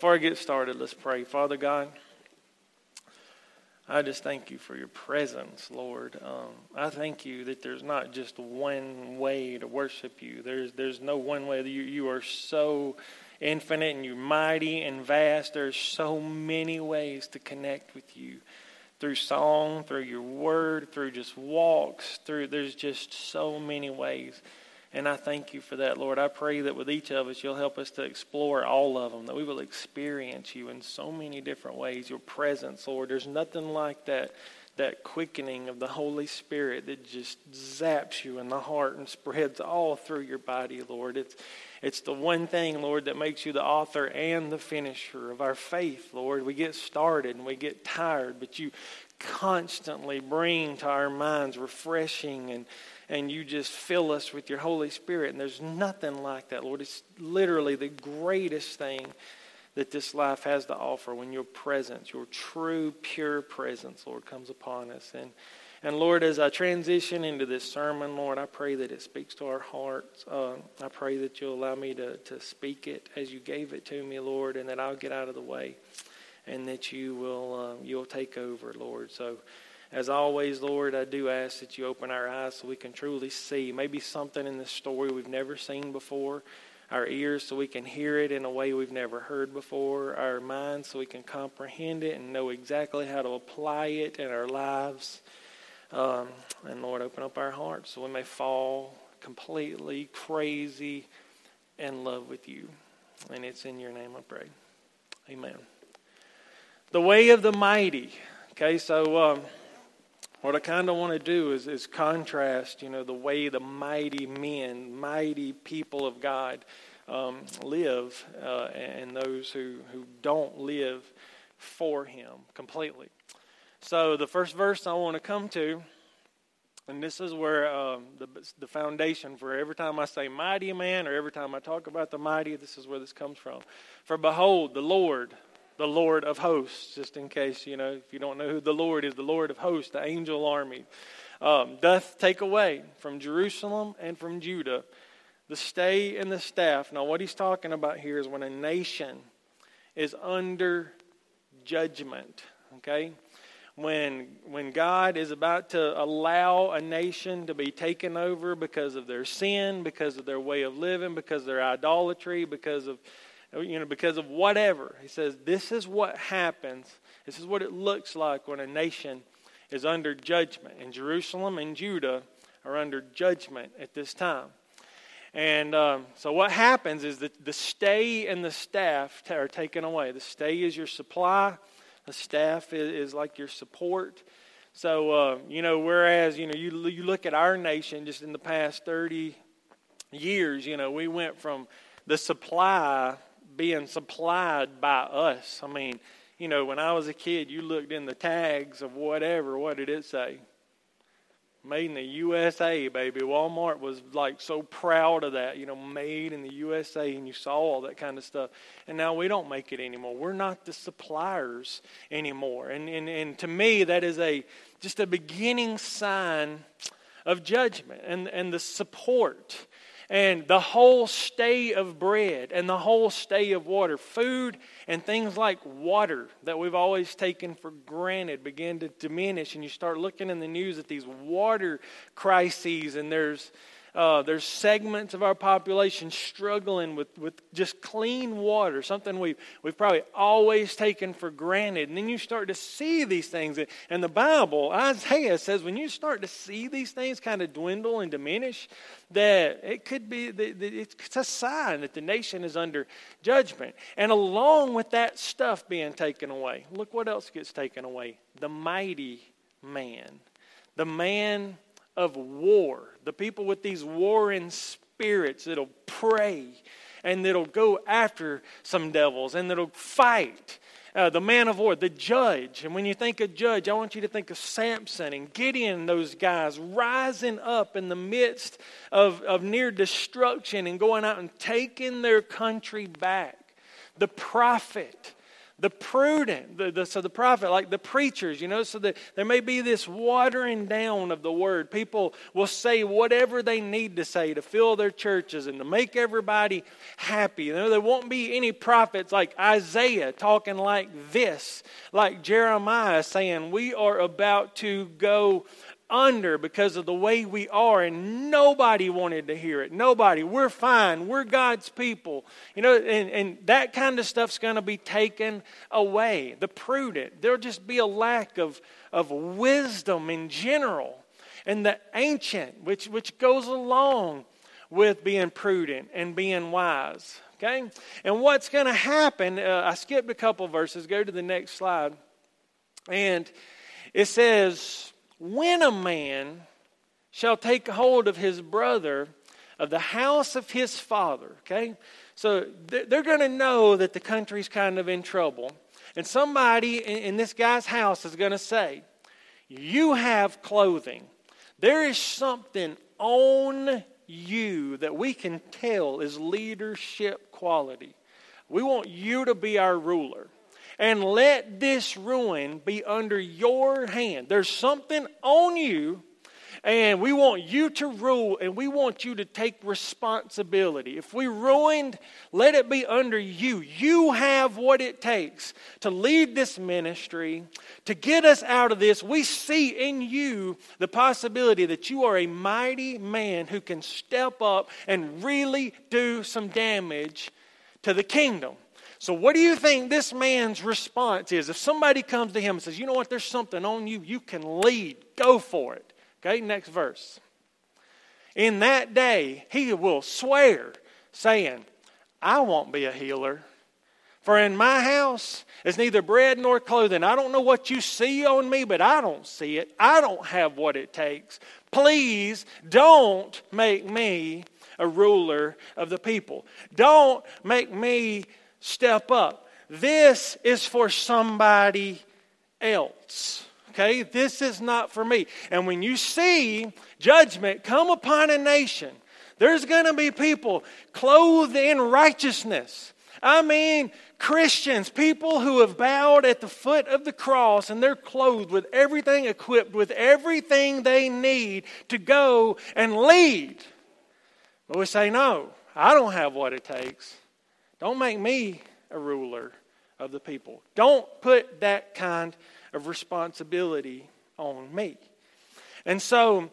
Before I get started, let's pray. Father God, I just thank you for your presence, Lord. I thank you that there's not just one way to worship you. There's no one way. You are so infinite and you're mighty and vast. There's so many ways to connect with you. Through song, through your word, through just walks, there's just so many ways. And I thank you for that, Lord. I pray that with each of us, you'll help us to explore all of them, that we will experience you in so many different ways, your presence, Lord. There's nothing like that quickening of the Holy Spirit that just zaps you in the heart and spreads all through your body, Lord. It's the one thing, Lord, that makes you the author and the finisher of our faith, Lord. We get started and we get tired, but you constantly bring to our minds refreshing and you just fill us with your Holy Spirit. And there's nothing like that, Lord. It's literally the greatest thing that this life has to offer when your presence, your true, pure presence, Lord, comes upon us. And Lord, as I transition into this sermon, Lord, I pray that it speaks to our hearts. I pray that you'll allow me to speak it as you gave it to me, Lord, and that I'll get out of the way and that you'll take over, Lord. So, as always, Lord, I do ask that you open our eyes so we can truly see maybe something in this story we've never seen before, our ears so we can hear it in a way we've never heard before, our minds so we can comprehend it and know exactly how to apply it in our lives. And Lord, open up our hearts so we may fall completely crazy in love with you. And it's in your name I pray. Amen. The way of the mighty. Okay, so what I kind of want to do is contrast, the way the mighty men, mighty people of God live and those who don't live for him completely. So the first verse I want to come to, and this is where the foundation for every time I say mighty man or every time I talk about the mighty, this is where this comes from. For behold, the Lord of hosts, just in case, if you don't know who the Lord is, the Lord of hosts, the angel army, doth take away from Jerusalem and from Judah the stay and the staff. Now what he's talking about here is when a nation is under judgment, okay? When God is about to allow a nation to be taken over because of their sin, because of their way of living, because of their idolatry, because of whatever. He says, this is what happens. This is what it looks like when a nation is under judgment. And Jerusalem and Judah are under judgment at this time. And so what happens is that the stay and the staff are taken away. The stay is your supply. The staff is like your support. So, whereas, you look at our nation just in the past 30 years, we went from the supply being supplied by us. I mean, when I was a kid, you looked in the tags of whatever. What did it say? Made in the USA, baby. Walmart was like so proud of that, made in the USA, and you saw all that kind of stuff. And now we don't make it anymore. We're not the suppliers anymore. And to me, that is just a beginning sign of judgment and the support and the whole stay of bread and the whole stay of water, food and things like water that we've always taken for granted begin to diminish. And you start looking in the news at these water crises, and there's segments of our population struggling with just clean water, something we've probably always taken for granted. And then you start to see these things. And the Bible, Isaiah says, when you start to see these things kind of dwindle and diminish, that it could be, it's a sign that the nation is under judgment. And along with that stuff being taken away, look what else gets taken away. The mighty man. The man of war, the people with these warring spirits that'll pray and that'll go after some devils and that'll fight. The man of war, the judge. And when you think of judge, I want you to think of Samson and Gideon, those guys rising up in the midst of near destruction and going out and taking their country back. The prophet. the prudent, so the prophet, like the preachers, so that there may be this watering down of the word. People will say whatever they need to say to fill their churches and to make everybody happy. There won't be any prophets like Isaiah talking like this, like Jeremiah saying, we are about to go under because of the way we are, and nobody wanted to hear it. Nobody. We're fine. We're God's people. And that kind of stuff's going to be taken away. The prudent. There'll just be a lack of wisdom in general. And the ancient, which goes along with being prudent and being wise. Okay? And what's going to happen, I skipped a couple verses. Go to the next slide. And it says, when a man shall take hold of his brother, of the house of his father, okay? So they're going to know that the country's kind of in trouble. And somebody in this guy's house is going to say, you have clothing. There is something on you that we can tell is leadership quality. We want you to be our ruler. And let this ruin be under your hand. There's something on you, and we want you to rule, and we want you to take responsibility. If we ruined, let it be under you. You have what it takes to lead this ministry, to get us out of this. We see in you the possibility that you are a mighty man who can step up and really do some damage to the kingdom. So what do you think this man's response is? If somebody comes to him and says, you know what, there's something on you, you can lead, go for it. Okay, next verse. In that day, he will swear, saying, I won't be a healer. For in my house is neither bread nor clothing. I don't know what you see on me, but I don't see it. I don't have what it takes. Please don't make me a ruler of the people. Don't make me step up. This is for somebody else. Okay? This is not for me. And when you see judgment come upon a nation, there's going to be people clothed in righteousness. I mean, Christians, people who have bowed at the foot of the cross, and they're clothed with everything, equipped with everything they need to go and lead. But we say, no, I don't have what it takes. Don't make me a ruler of the people. Don't put that kind of responsibility on me. And so,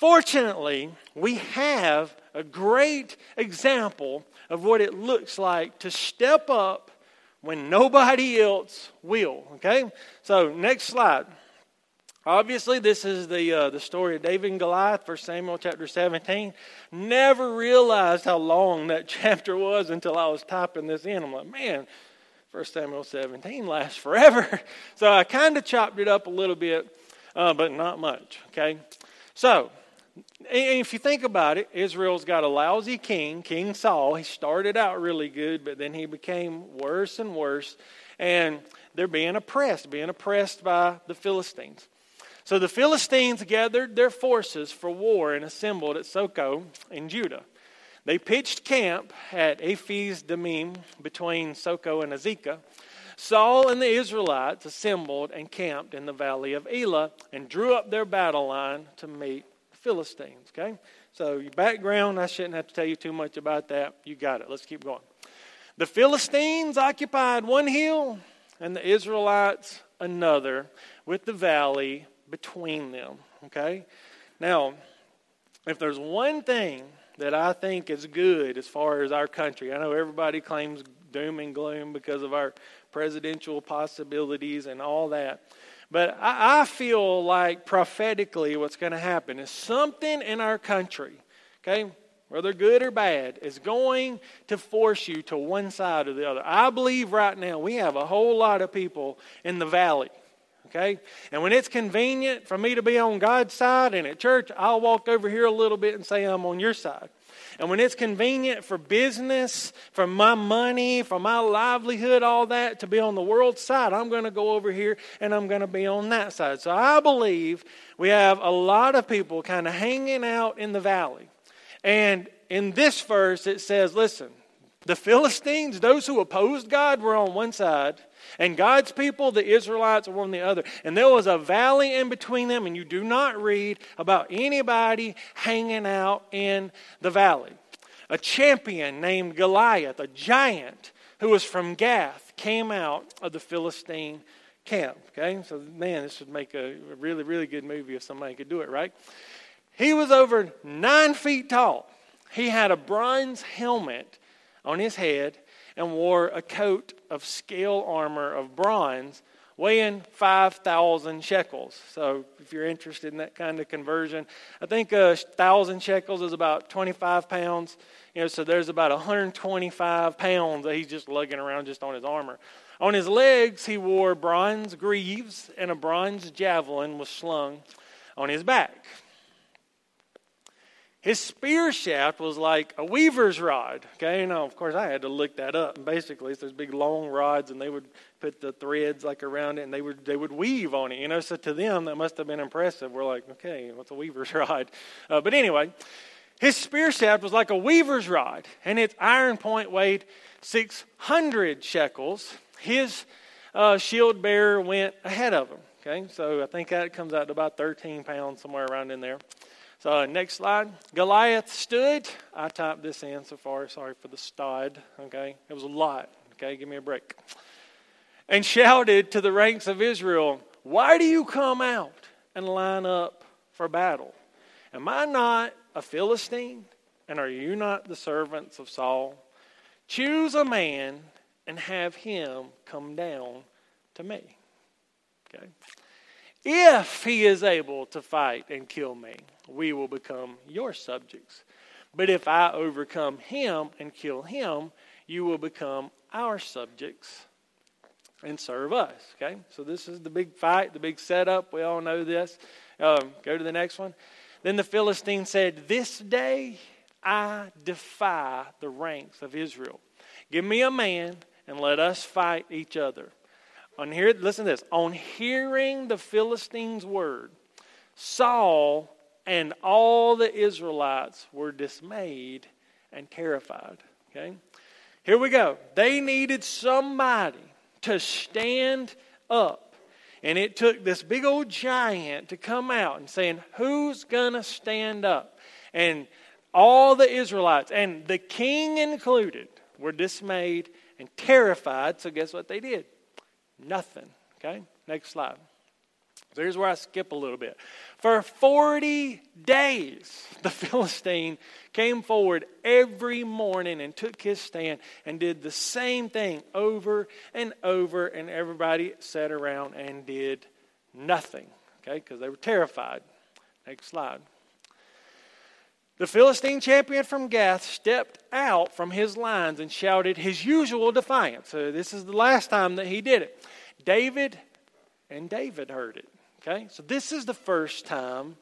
fortunately, we have a great example of what it looks like to step up when nobody else will. Okay? So, next slide. Obviously, this is the story of David and Goliath, 1 Samuel chapter 17. Never realized how long that chapter was until I was typing this in. I'm like, man, 1 Samuel 17 lasts forever. So I kind of chopped it up a little bit, but not much, okay? So, and if you think about it, Israel's got a lousy king, King Saul. He started out really good, but then he became worse and worse. And they're being oppressed by the Philistines. So the Philistines gathered their forces for war and assembled at Soko in Judah. They pitched camp at Ephes Damim between Soko and Azekah. Saul and the Israelites assembled and camped in the valley of Elah and drew up their battle line to meet the Philistines. Okay, so your background, I shouldn't have to tell you too much about that. You got it. Let's keep going. The Philistines occupied one hill and the Israelites another, with the valley between them, okay? Now, if there's one thing that I think is good as far as our country, I know everybody claims doom and gloom because of our presidential possibilities and all that, but I feel like prophetically what's going to happen is something in our country, okay, whether good or bad, is going to force you to one side or the other. I believe right now we have a whole lot of people in the valley. Okay? And when it's convenient for me to be on God's side and at church, I'll walk over here a little bit and say I'm on your side. And when it's convenient for business, for my money, for my livelihood, all that, to be on the world's side, I'm going to go over here and I'm going to be on that side. So I believe we have a lot of people kind of hanging out in the valley. And in this verse it says, listen, The Philistines, those who opposed God, were on one side. And God's people, the Israelites, were on the other. And there was a valley in between them, and you do not read about anybody hanging out in the valley. A champion named Goliath, a giant who was from Gath, came out of the Philistine camp. Okay, so man, this would make a really, really good movie if somebody could do it, right? He was over 9 feet tall. He had a bronze helmet on his head and wore a coat of scale armor of bronze weighing 5,000 shekels. So if you're interested in that kind of conversion, I think 1,000 shekels is about 25 pounds. You know, so there's about 125 pounds that he's just lugging around just on his armor. On his legs, he wore bronze greaves, and a bronze javelin was slung on his back. His spear shaft was like a weaver's rod. Okay, now of course I had to look that up. Basically, it's those big long rods, and they would put the threads like around it, and they would weave on it. You know, so to them that must have been impressive. We're like, okay, what's a weaver's rod? But anyway, his spear shaft was like a weaver's rod, and its iron point weighed 600 shekels. His shield bearer went ahead of him. Okay, so I think that comes out to about 13 pounds, somewhere around in there. So next slide. Goliath stood. I typed this in so far. Sorry for the stud. Okay. It was a lot. Okay. Give me a break. And shouted to the ranks of Israel, "Why do you come out and line up for battle? Am I not a Philistine? And are you not the servants of Saul? Choose a man and have him come down to me. Okay. If he is able to fight and kill me, we will become your subjects. But if I overcome him and kill him, you will become our subjects and serve us." Okay, so this is the big fight, the big setup. We all know this. Go to the next one. Then the Philistine said, "This day I defy the ranks of Israel. Give me a man and let us fight each other." Listen to this. On hearing the Philistines' word, Saul and all the Israelites were dismayed and terrified. Okay? Here we go. They needed somebody to stand up. And it took this big old giant to come out and saying, "Who's going to stand up?" And all the Israelites, and the king included, were dismayed and terrified. So guess what they did? Nothing. Okay, next slide. So here's where I skip a little bit. For 40 days, the Philistine came forward every morning and took his stand and did the same thing over and over, and everybody sat around and did nothing. Okay, because they were terrified. Next slide. The Philistine champion from Gath stepped out from his lines and shouted his usual defiance. So this is the last time that he did it. David heard it. Okay, so this is the first time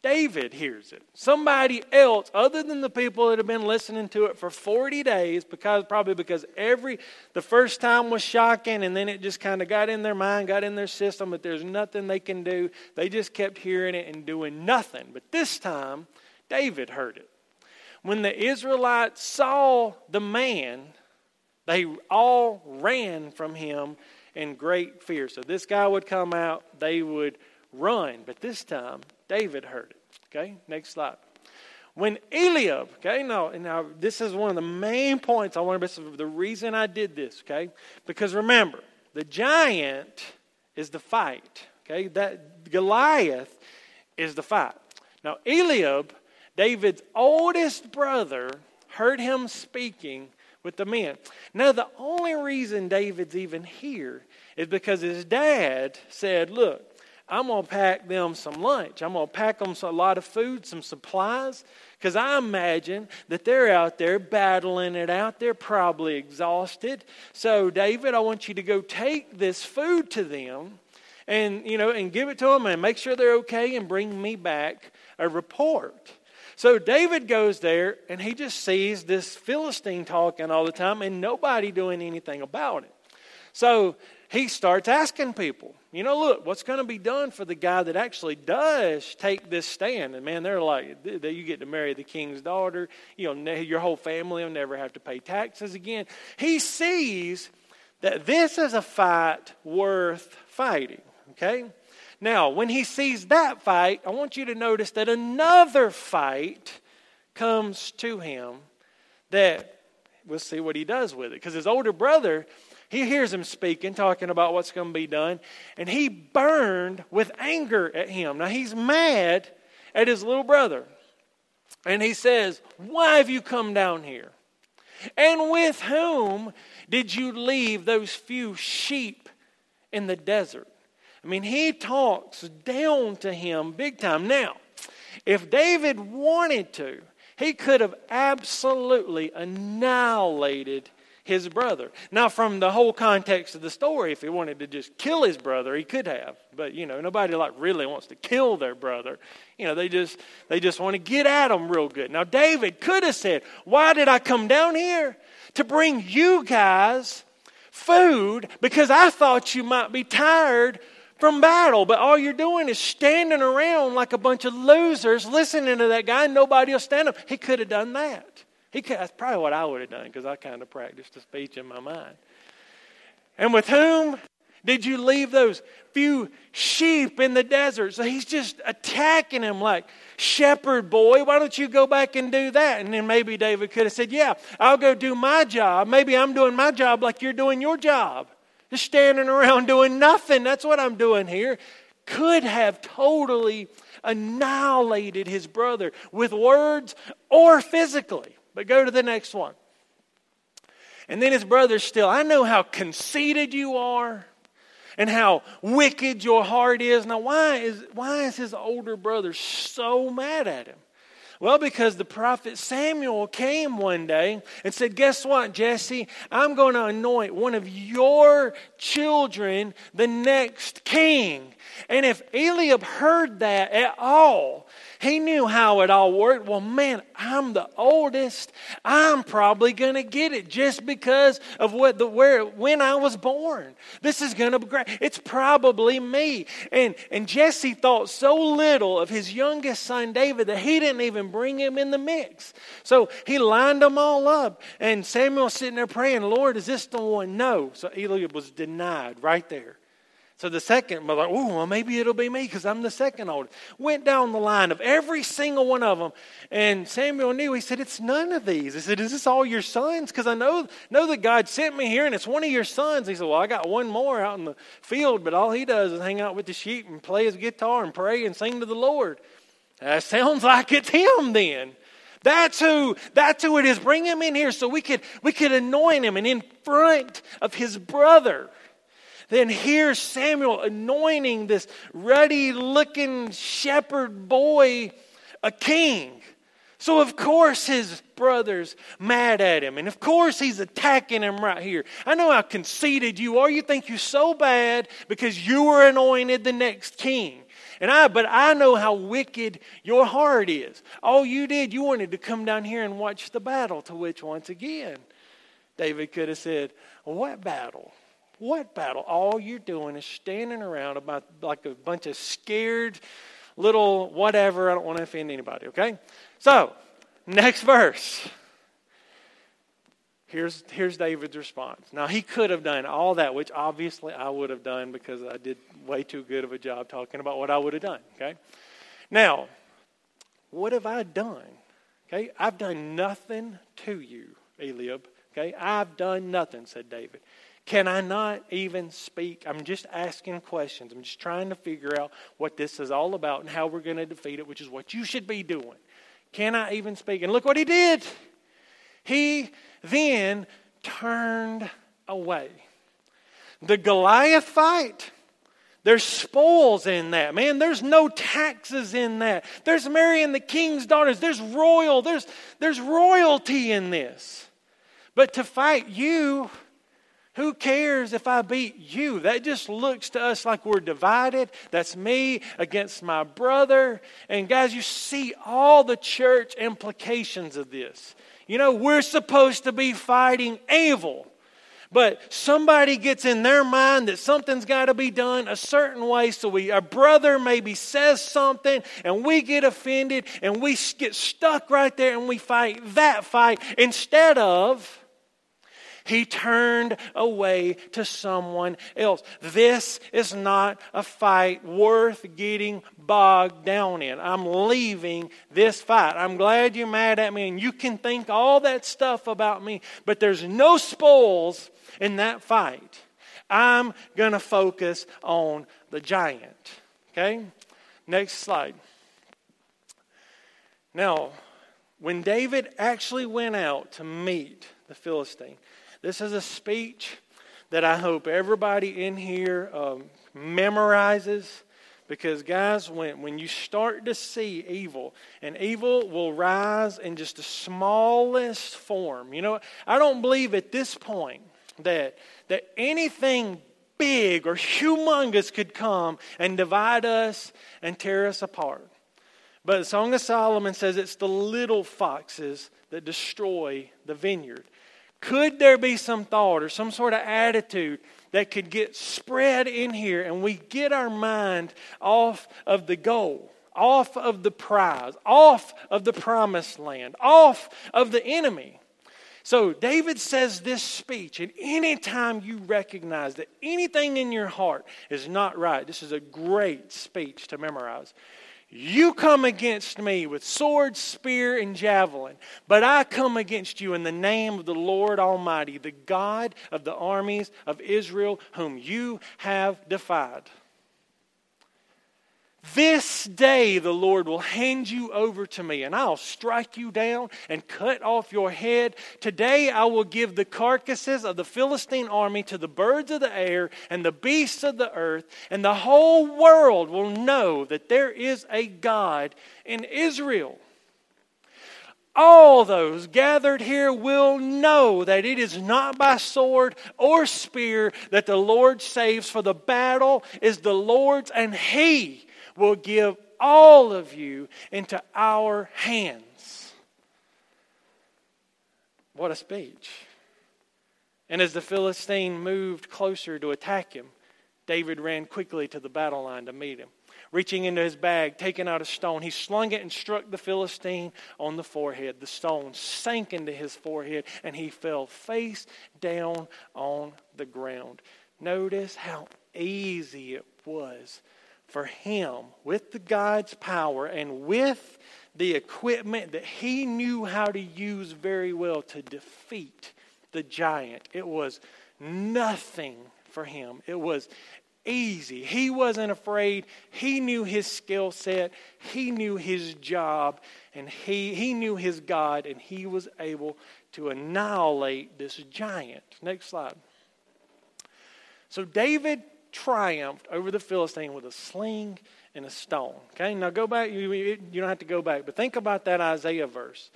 David hears it. Somebody else, other than the people that have been listening to it for 40 days, because the first time was shocking, and then it just kind of got in their mind, got in their system, but there's nothing they can do. They just kept hearing it and doing nothing. But this time, David heard it. When the Israelites saw the man, they all ran from him in great fear. So this guy would come out, they would run. But this time, David heard it. Okay, next slide. When Eliab, okay, now this is one of the main points I want to mention. The reason I did this, okay, because remember, the giant is the fight. Okay, that Goliath is the fight. Now Eliab, David's oldest brother, heard him speaking with the men. Now, the only reason David's even here is because his dad said, "Look, I'm going to pack them some lunch. I'm going to pack them a lot of food, some supplies, because I imagine that they're out there battling it out. They're probably exhausted. So, David, I want you to go take this food to them and give it to them and make sure they're okay and bring me back a report." So David goes there, and he just sees this Philistine talking all the time and nobody doing anything about it. So he starts asking people, look, what's going to be done for the guy that actually does take this stand? And man, they're like, you get to marry the king's daughter. Your whole family will never have to pay taxes again. He sees that this is a fight worth fighting, okay? Now, when he sees that fight, I want you to notice that another fight comes to him that we'll see what he does with it. Because his older brother, he hears him speaking, talking about what's going to be done, and he burned with anger at him. Now, he's mad at his little brother. And he says, "Why have you come down here? And with whom did you leave those few sheep in the desert?" I mean, he talks down to him big time. Now, if David wanted to, he could have absolutely annihilated his brother. Now, from the whole context of the story, if he wanted to just kill his brother, he could have. But, nobody really wants to kill their brother. They just want to get at him real good. Now, David could have said, "Why did I come down here? To bring you guys food, because I thought you might be tired from battle. But all you're doing is standing around like a bunch of losers, listening to that guy, and nobody will stand up." He could have done that. That's probably what I would have done, because I kind of practiced the speech in my mind. "And with whom did you leave those few sheep in the desert?" So he's just attacking him like, "Shepherd boy, why don't you go back and do that?" And then maybe David could have said, "Yeah, I'll go do my job. Maybe I'm doing my job like you're doing your job. Just standing around doing nothing. That's what I'm doing here." Could have totally annihilated his brother with words or physically. But go to the next one. And then his brother's still, "I know how conceited you are and how wicked your heart is." Now, why is his older brother so mad at him? Well, because the prophet Samuel came one day and said, "Guess what, Jesse? I'm going to anoint one of your children the next king." And if Eliab heard that at all, he knew how it all worked. "Well, man, I'm the oldest. I'm probably going to get it just because of when I was born. This is going to be great. It's probably me." And Jesse thought so little of his youngest son, David, that he didn't even bring him in the mix. So he lined them all up. And Samuel's sitting there praying, "Lord, is this the one?" No. So Eliab was denied right there. So the second mother, "Oh, well, maybe it'll be me because I'm the second oldest." Went down the line of every single one of them. And Samuel knew. He said, "It's none of these." He said, "Is this all your sons? Because I know that God sent me here and it's one of your sons." He said, "Well, I got one more out in the field, but all he does is hang out with the sheep and play his guitar and pray and sing to the Lord." That sounds like it's him then. That's who it is. Bring him in here so we could anoint him. And in front of his brother, then here's Samuel anointing this ruddy-looking shepherd boy a king. So, of course, his brother's mad at him. And, of course, he's attacking him right here. "I know how conceited you are. You think you're so bad because you were anointed the next king. But I know how wicked your heart is. All you did, you wanted to come down here and watch the battle," to which, once again, David could have said, "What battle? What battle? All you're doing is standing around about like a bunch of scared little whatever." I don't want to offend anybody, okay? So, next verse. Here's David's response. Now, he could have done all that, which obviously I would have done because I did way too good of a job talking about what I would have done, okay? Now, what have I done? Okay, I've done nothing to you, Eliab. Okay, I've done nothing, said David. Can I not even speak? I'm just asking questions. I'm just trying to figure out what this is all about and how we're going to defeat it, which is what you should be doing. Can I even speak? And look what he did. He then turned away. The Goliath fight, there's spoils in that, man. There's no taxes in that. There's marrying the king's daughters. There's royalty in this. But to fight you, who cares if I beat you? That just looks to us like we're divided. That's me against my brother. And guys, you see all the church implications of this. We're supposed to be fighting evil. But somebody gets in their mind that something's got to be done a certain way. So a brother maybe says something and we get offended and we get stuck right there and we fight that fight instead of he turned away to someone else. This is not a fight worth getting bogged down in. I'm leaving this fight. I'm glad you're mad at me and you can think all that stuff about me, but there's no spoils in that fight. I'm going to focus on the giant. Okay? Next slide. Now, when David actually went out to meet the Philistine, this is a speech that I hope everybody in here memorizes, because guys, when you start to see evil, and evil will rise in just the smallest form. You know, I don't believe at this point that anything big or humongous could come and divide us and tear us apart. But the Song of Solomon says it's the little foxes that destroy the vineyard. Could there be some thought or some sort of attitude that could get spread in here and we get our mind off of the goal, off of the prize, off of the promised land, off of the enemy? So David says this speech, and anytime you recognize that anything in your heart is not right, this is a great speech to memorize. You come against me with sword, spear, and javelin, but I come against you in the name of the Lord Almighty, the God of the armies of Israel, whom you have defied. This day the Lord will hand you over to me, and I'll strike you down and cut off your head. Today I will give the carcasses of the Philistine army to the birds of the air and the beasts of the earth, and the whole world will know that there is a God in Israel. All those gathered here will know that it is not by sword or spear that the Lord saves, for the battle is the Lord's, and He will give all of you into our hands. What a speech. And as the Philistine moved closer to attack him, David ran quickly to the battle line to meet him. Reaching into his bag, taking out a stone, he slung it and struck the Philistine on the forehead. The stone sank into his forehead and he fell face down on the ground. Notice how easy it was for him, with the God's power and with the equipment that he knew how to use very well, to defeat the giant. It was nothing for him. It was easy. He wasn't afraid. He knew his skill set. He knew his job. And he knew his God. And he was able to annihilate this giant. Next slide. So David triumphed over the Philistine with a sling and a stone. Okay, now go back. You don't have to go back, but think about that Isaiah verse.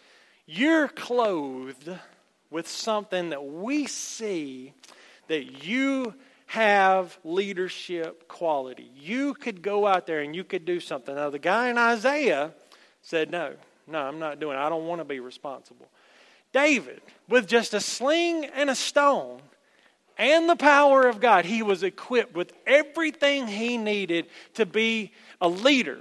You're clothed with something that we see that you have leadership quality. You could go out there and you could do something. Now the guy in Isaiah said, no, I'm not doing it. I don't want to be responsible. David, with just a sling and a stone, and the power of God, he was equipped with everything he needed to be a leader.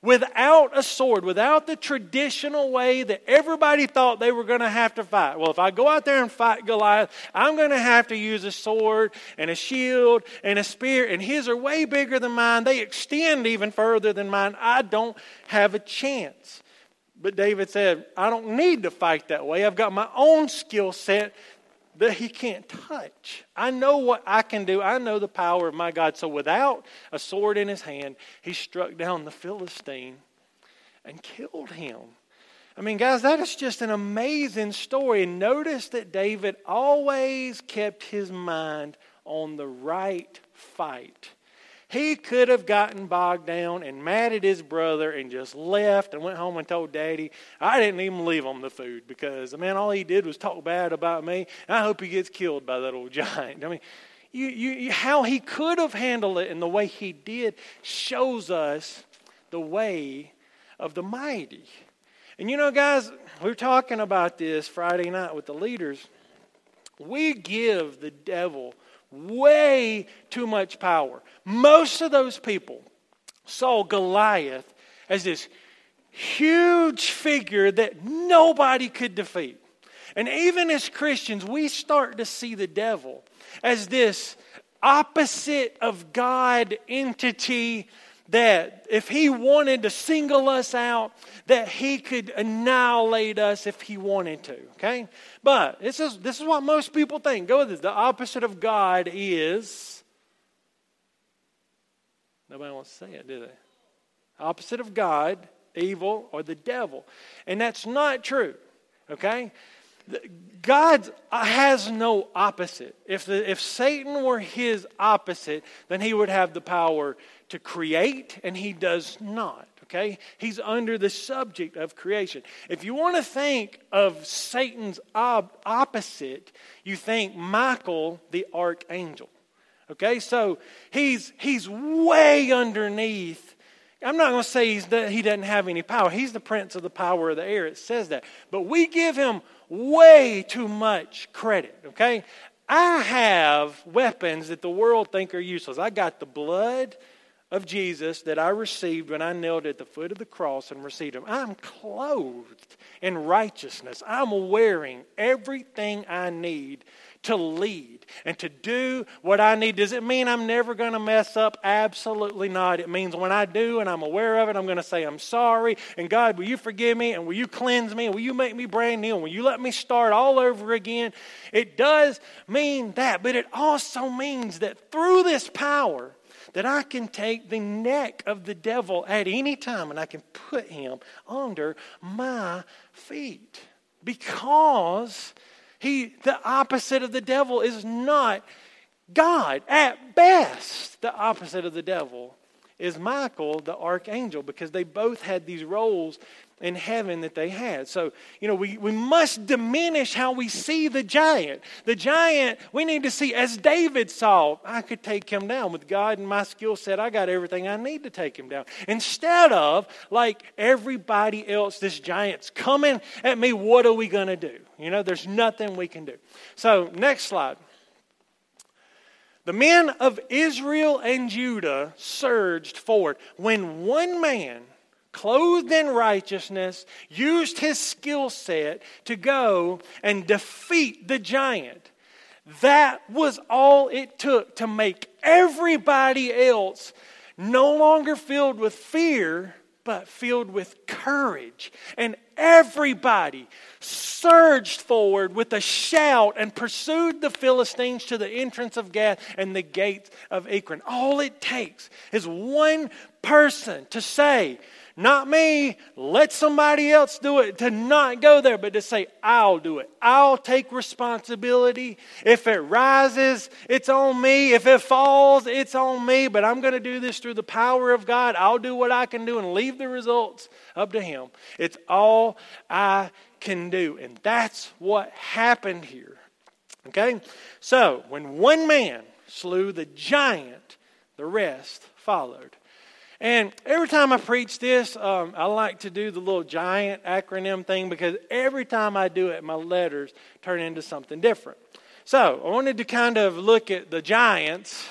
Without a sword, without the traditional way that everybody thought they were going to have to fight. Well, if I go out there and fight Goliath, I'm going to have to use a sword and a shield and a spear. And his are way bigger than mine. They extend even further than mine. I don't have a chance. But David said, I don't need to fight that way. I've got my own skill set that he can't touch. I know what I can do. I know the power of my God. So without a sword in his hand, he struck down the Philistine and killed him. I mean, guys, that is just an amazing story. And notice that David always kept his mind on the right fight. He could have gotten bogged down and mad at his brother and just left and went home and told Daddy, I didn't even leave him the food because, man, all he did was talk bad about me. I hope he gets killed by that old giant. I mean, how he could have handled it and the way he did shows us the way of the mighty. And you know, guys, we were talking about this Friday night with the leaders. We give the devil way too much power. Most of those people saw Goliath as this huge figure that nobody could defeat. And even as Christians, we start to see the devil as this opposite of God entity that if he wanted to single us out, that he could annihilate us if he wanted to, okay? But this is what most people think. Go with this. The opposite of God is... Nobody wants to say it, do they? Opposite of God, evil, or the devil. And that's not true, okay? God has no opposite. If Satan were his opposite, then he would have the power to create, and he does not, okay? He's under the subject of creation. If you want to think of Satan's opposite, you think Michael the archangel, okay? So he's way underneath. I'm not going to say he doesn't have any power. He's the prince of the power of the air. It says that. But we give him way too much credit, okay? I have weapons that the world think are useless. I got the blood of Jesus that I received when I knelt at the foot of the cross and received him. I'm clothed in righteousness. I'm wearing everything I need to lead and to do what I need. Does it mean I'm never going to mess up? Absolutely not. It means when I do and I'm aware of it, I'm going to say I'm sorry. And God, will you forgive me? And will you cleanse me? And will you make me brand new? And will you let me start all over again? It does mean that. But it also means that through this power, that I can take the neck of the devil at any time and I can put him under my feet. Because the opposite of the devil is not God. At best, the opposite of the devil is Michael, the archangel, because they both had these roles in heaven that they had. So, we must diminish how we see the giant. The giant, we need to see as David saw, I could take him down. With God and my skill set, I got everything I need to take him down. Instead of, like everybody else, this giant's coming at me, what are we going to do? There's nothing we can do. So, next slide. The men of Israel and Judah surged forward when one man, clothed in righteousness, used his skill set to go and defeat the giant. That was all it took to make everybody else no longer filled with fear, but filled with courage. And everybody surged forward with a shout and pursued the Philistines to the entrance of Gath and the gates of Ekron. All it takes is one person to say, not me, let somebody else do it, to not go there, but to say, I'll do it. I'll take responsibility. If it rises, it's on me. If it falls, it's on me. But I'm going to do this through the power of God. I'll do what I can do and leave the results up to him. It's all I can do. And that's what happened here. Okay? So, when one man slew the giant, the rest followed. And every time I preach this, I like to do the little giant acronym thing because every time I do it, my letters turn into something different. So I wanted to kind of look at the giants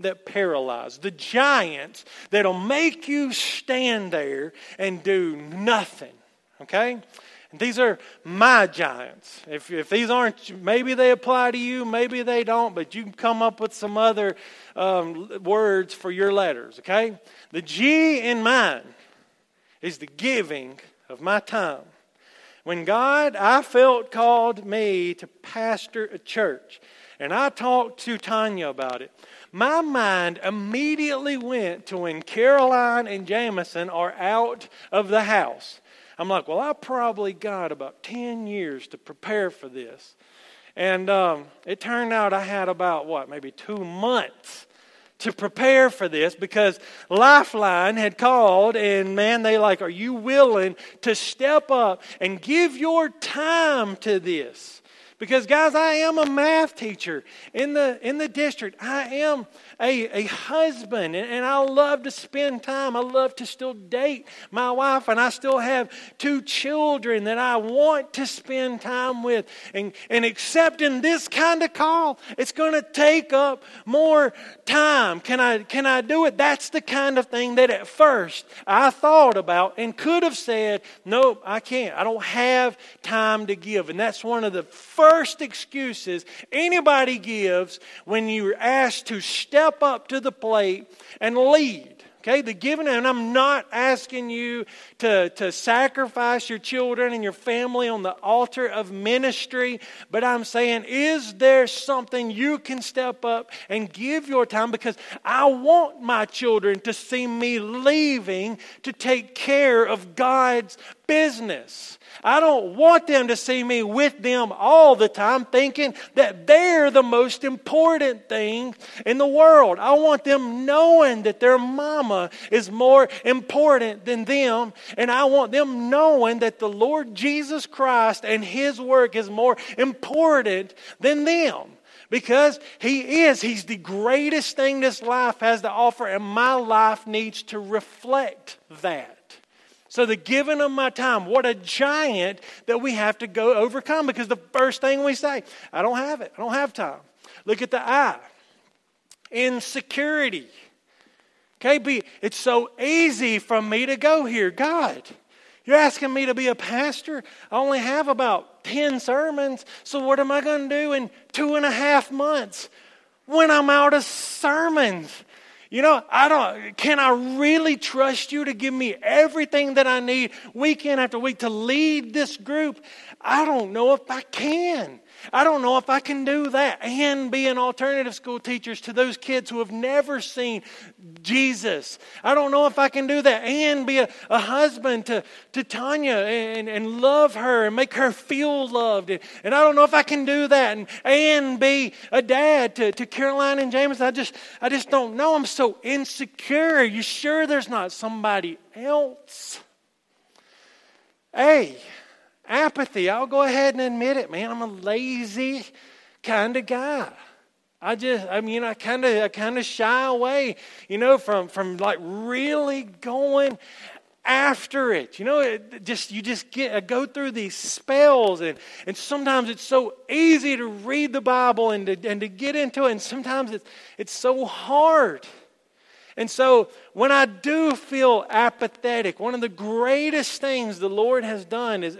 that paralyze, the giants that'll make you stand there and do nothing, okay? And these are my giants. If these aren't, maybe they apply to you, maybe they don't, but you can come up with some other words for your letters, okay? The G in mine is the giving of my time. When God, I felt, called me to pastor a church, and I talked to Tanya about it, my mind immediately went to when Caroline and Jamison are out of the house. I'm like, well, I probably got about 10 years to prepare for this. And it turned out I had about, maybe 2 months to prepare for this because Lifeline had called and, they like, are you willing to step up and give your time to this? Because, guys, I am a math teacher in the district. I am a husband, and I love to spend time. I love to still date my wife, and I still have two children that I want to spend time with. And accepting this kind of call, it's going to take up more time. Can I do it? That's the kind of thing that at first I thought about and could have said, nope, I can't. I don't have time to give. And that's one of the first excuses anybody gives when you're asked to step up to the plate and lead. Okay, the giving, and I'm not asking you to sacrifice your children and your family on the altar of ministry, but I'm saying, is there something you can step up and give your time? Because I want my children to see me leaving to take care of God's business. I don't want them to see me with them all the time thinking that they're the most important thing in the world. I want them knowing that their mama is more important than them, and I want them knowing that the Lord Jesus Christ and His work is more important than them. Because He is. He's the greatest thing this life has to offer, and my life needs to reflect that. So the giving of my time, what a giant that we have to go overcome, because the first thing we say, I don't have it. I don't have time. Look at the I. Insecurity. Okay, it's so easy for me to go here. God, you're asking me to be a pastor. I only have about 10 sermons. So what am I going to do in 2.5 months when I'm out of sermons? You know, can I really trust you to give me everything that I need weekend after week to lead this group? I don't know if I can. I don't know if I can do that and be an alternative school teacher to those kids who have never seen Jesus. I don't know if I can do that and be a husband to Tanya and love her and make her feel loved. And I don't know if I can do that and be a dad to Caroline and James. I just don't know. I'm so insecure. Are you sure there's not somebody else? Hey. Apathy. I'll go ahead and admit it, man. I'm a lazy kind of guy. I kind of shy away, from like really going after it. I go through these spells, and sometimes it's so easy to read the Bible and to get into it, and sometimes it's so hard. And so when I do feel apathetic, one of the greatest things the Lord has done is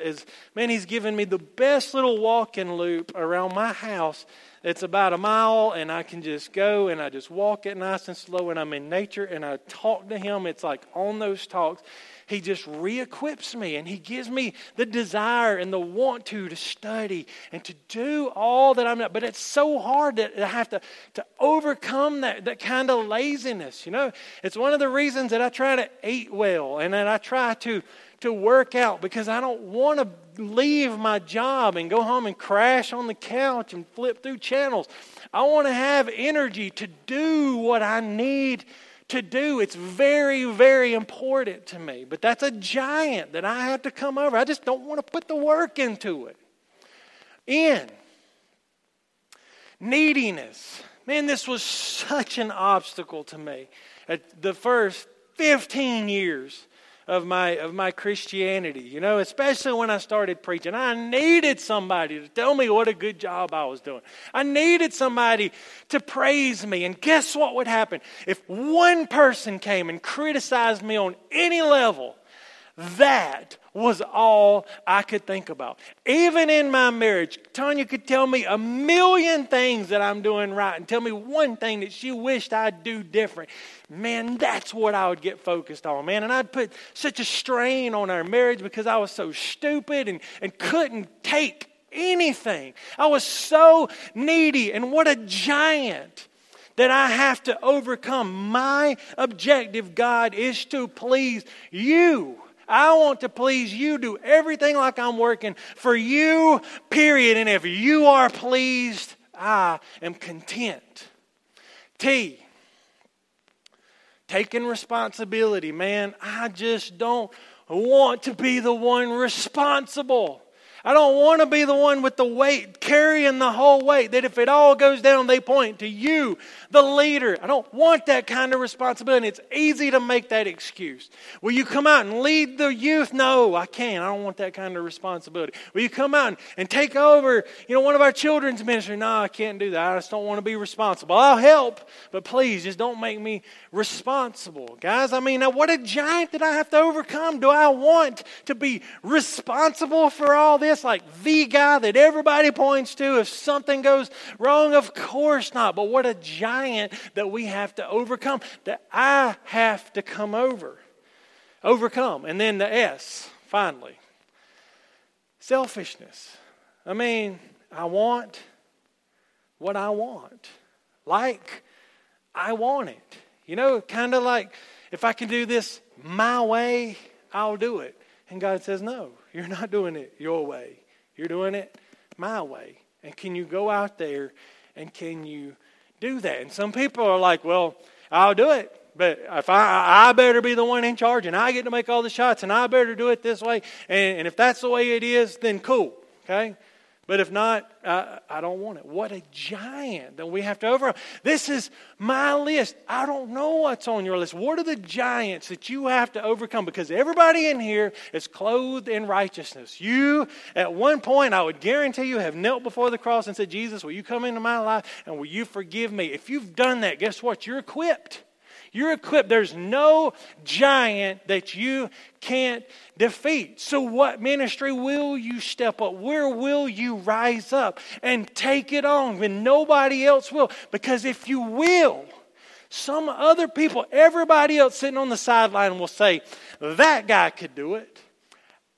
He's given me the best little walking loop around my house. It's about 1 mile, and I can just go, and I just walk it nice and slow, and I'm in nature, and I talk to Him. It's like on those talks, He just re-equips me, and He gives me the desire and the want to study and to do all that I'm not. But it's so hard that I have to overcome that kind of laziness. It's one of the reasons that I try to eat well, and that I try to work out, because I don't want to leave my job and go home and crash on the couch and flip through channels. I want to have energy to do what I need to do. It's very, very important to me. But that's a giant that I have to come over. I just don't want to put the work into it. Neediness. Man, this was such an obstacle to me at the first 15 years of my Christianity, especially when I started preaching. I needed somebody to tell me what a good job I was doing. I needed somebody to praise me. And guess what would happen? If one person came and criticized me on any level, that was all I could think about. Even in my marriage, Tanya could tell me 1,000,000 things that I'm doing right and tell me one thing that she wished I'd do different. Man, that's what I would get focused on, man. And I'd put such a strain on our marriage because I was so stupid and couldn't take anything. I was so needy, and what a giant that I have to overcome. My objective, God, is to please you. I want to please you. Do everything like I'm working for you, period. And if you are pleased, I am content. T, taking responsibility. Man, I just don't want to be the one responsible. I don't want to be the one with the weight, carrying the whole weight, that if it all goes down, they point to you, the leader. I don't want that kind of responsibility. It's easy to make that excuse. Will you come out and lead the youth? No, I can't. I don't want that kind of responsibility. Will you come out and take over, one of our children's ministry? No, I can't do that. I just don't want to be responsible. I'll help, but please just don't make me responsible. Guys, now what a giant that I have to overcome. Do I want to be responsible for all this? Like the guy that everybody points to if something goes wrong? Of course not. But what a giant that we have to overcome, that I have to overcome. And then the S, finally. Selfishness. I want what I want. Like I want it. Kind of like, if I can do this my way, I'll do it. And God says, no, you're not doing it your way. You're doing it my way. And can you go out there and can you do that? And some people are like, well, I'll do it. But if I better be the one in charge and I get to make all the shots and I better do it this way. And if that's the way it is, then cool. Okay? But if not, I don't want it. What a giant that we have to overcome. This is my list. I don't know what's on your list. What are the giants that you have to overcome? Because everybody in here is clothed in righteousness. You, at one point, I would guarantee you, have knelt before the cross and said, Jesus, will you come into my life and will you forgive me? If you've done that, guess what? You're equipped. You're equipped. There's no giant that you can't defeat. So what ministry will you step up? Where will you rise up and take it on when nobody else will? Because if you will, some other people, everybody else sitting on the sideline will say, that guy could do it.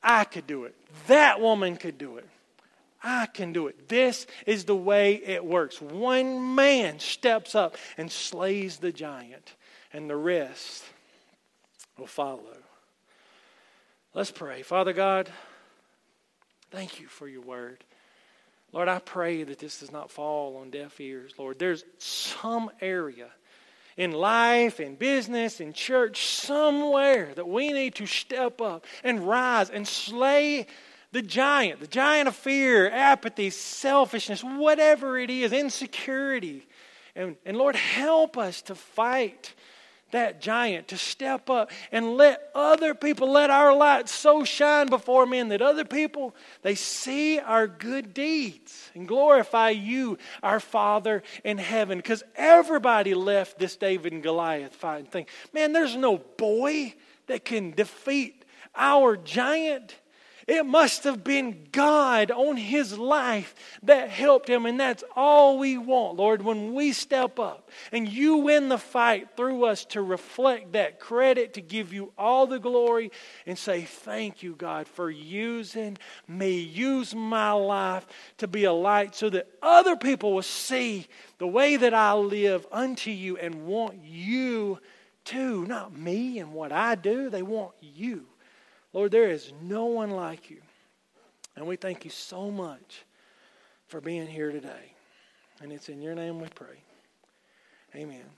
I could do it. That woman could do it. I can do it. This is the way it works. One man steps up and slays the giant, and the rest will follow. Let's pray. Father God, thank you for your word. Lord, I pray that this does not fall on deaf ears, Lord. There's some area in life, in business, in church, somewhere that we need to step up and rise and slay the giant of fear, apathy, selfishness, whatever it is, insecurity. And Lord, help us to fight that giant, to step up and let other people, let our light so shine before men that other people, they see our good deeds and glorify you, our Father in heaven. Because everybody left this David and Goliath fight and think, man, there's no boy that can defeat our giant. It must have been God on his life that helped him. And that's all we want, Lord, when we step up and you win the fight through us, to reflect that credit, to give you all the glory and say, thank you, God, for using me. Use my life to be a light so that other people will see the way that I live unto you and want you too. Not me and what I do. They want you. Lord, there is no one like you. And we thank you so much for being here today. And it's in your name we pray. Amen.